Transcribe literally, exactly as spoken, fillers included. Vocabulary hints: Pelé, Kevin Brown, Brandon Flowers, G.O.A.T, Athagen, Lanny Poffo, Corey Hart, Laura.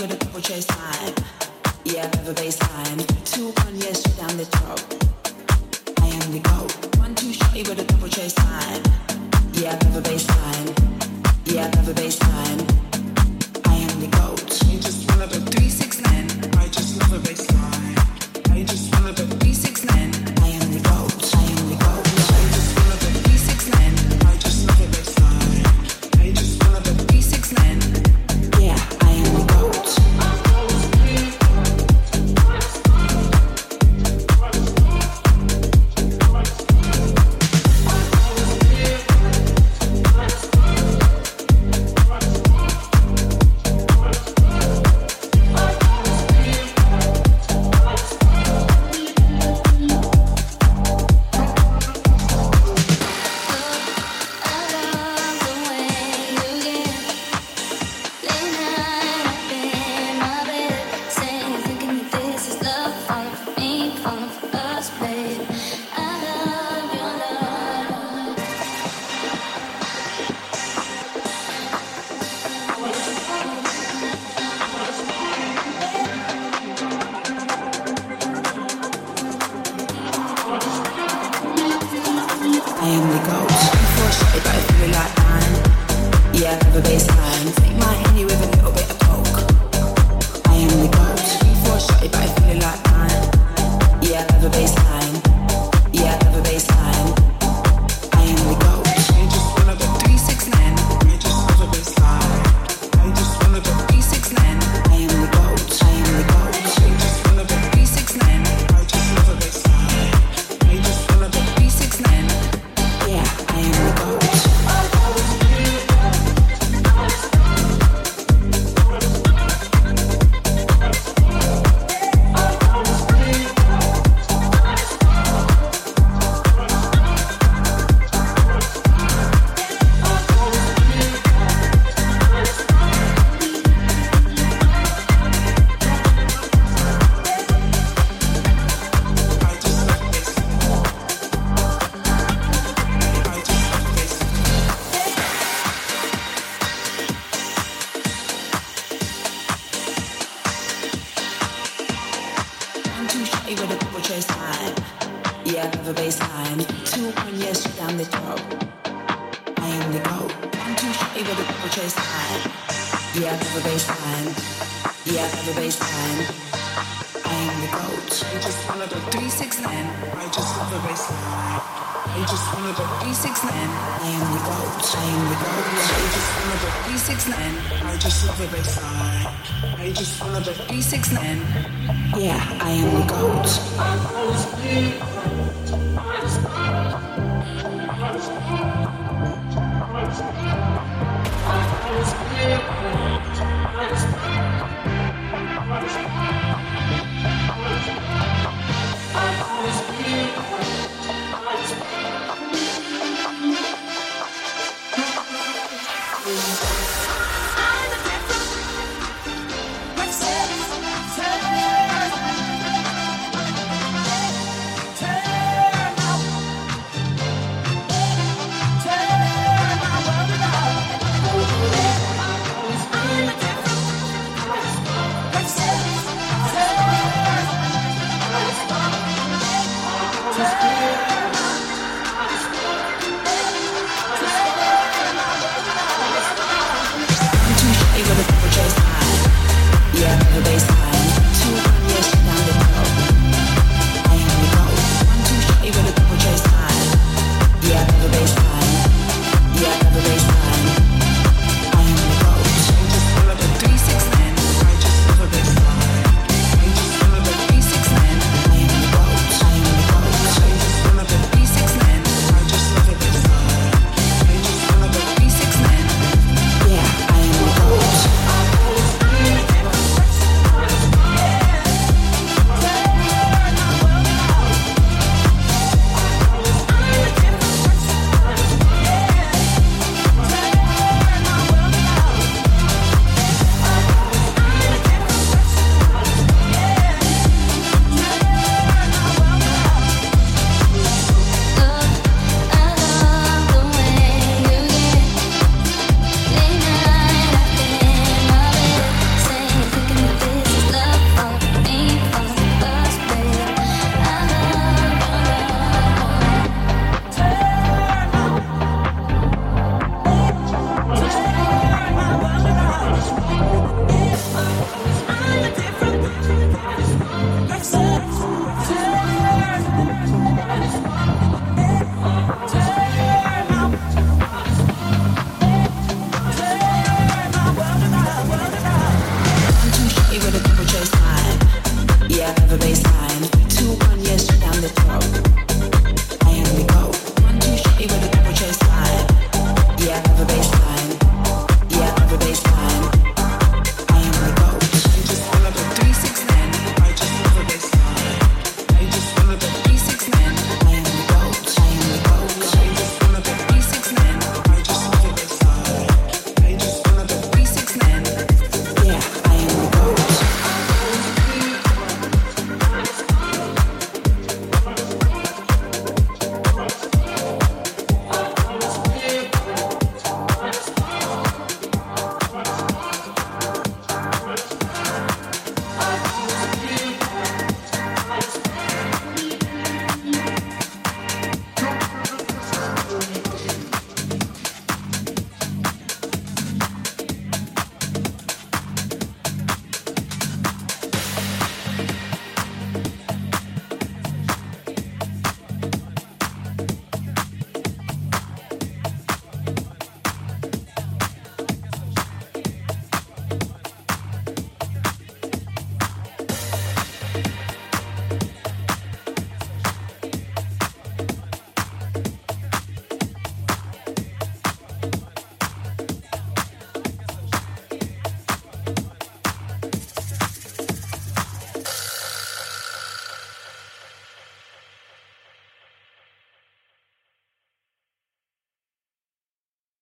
with a purple chase time. Yeah, I have a baseline. Two, one, yes, straight down the top. I am the goat. One, two, shorty with a purple chase time. Yeah, I have a baseline. Yeah, I have a baseline. I am the goat. You just wanna go three, six, nine. I just love a baseline. I just wanna go three, six, nine. I am the goat. I am the goat. I just wanna go three, six, nine. I just love a baseline. I just wanna go three, six, nine. Yeah, I am the goat. Yeah, I am the goat.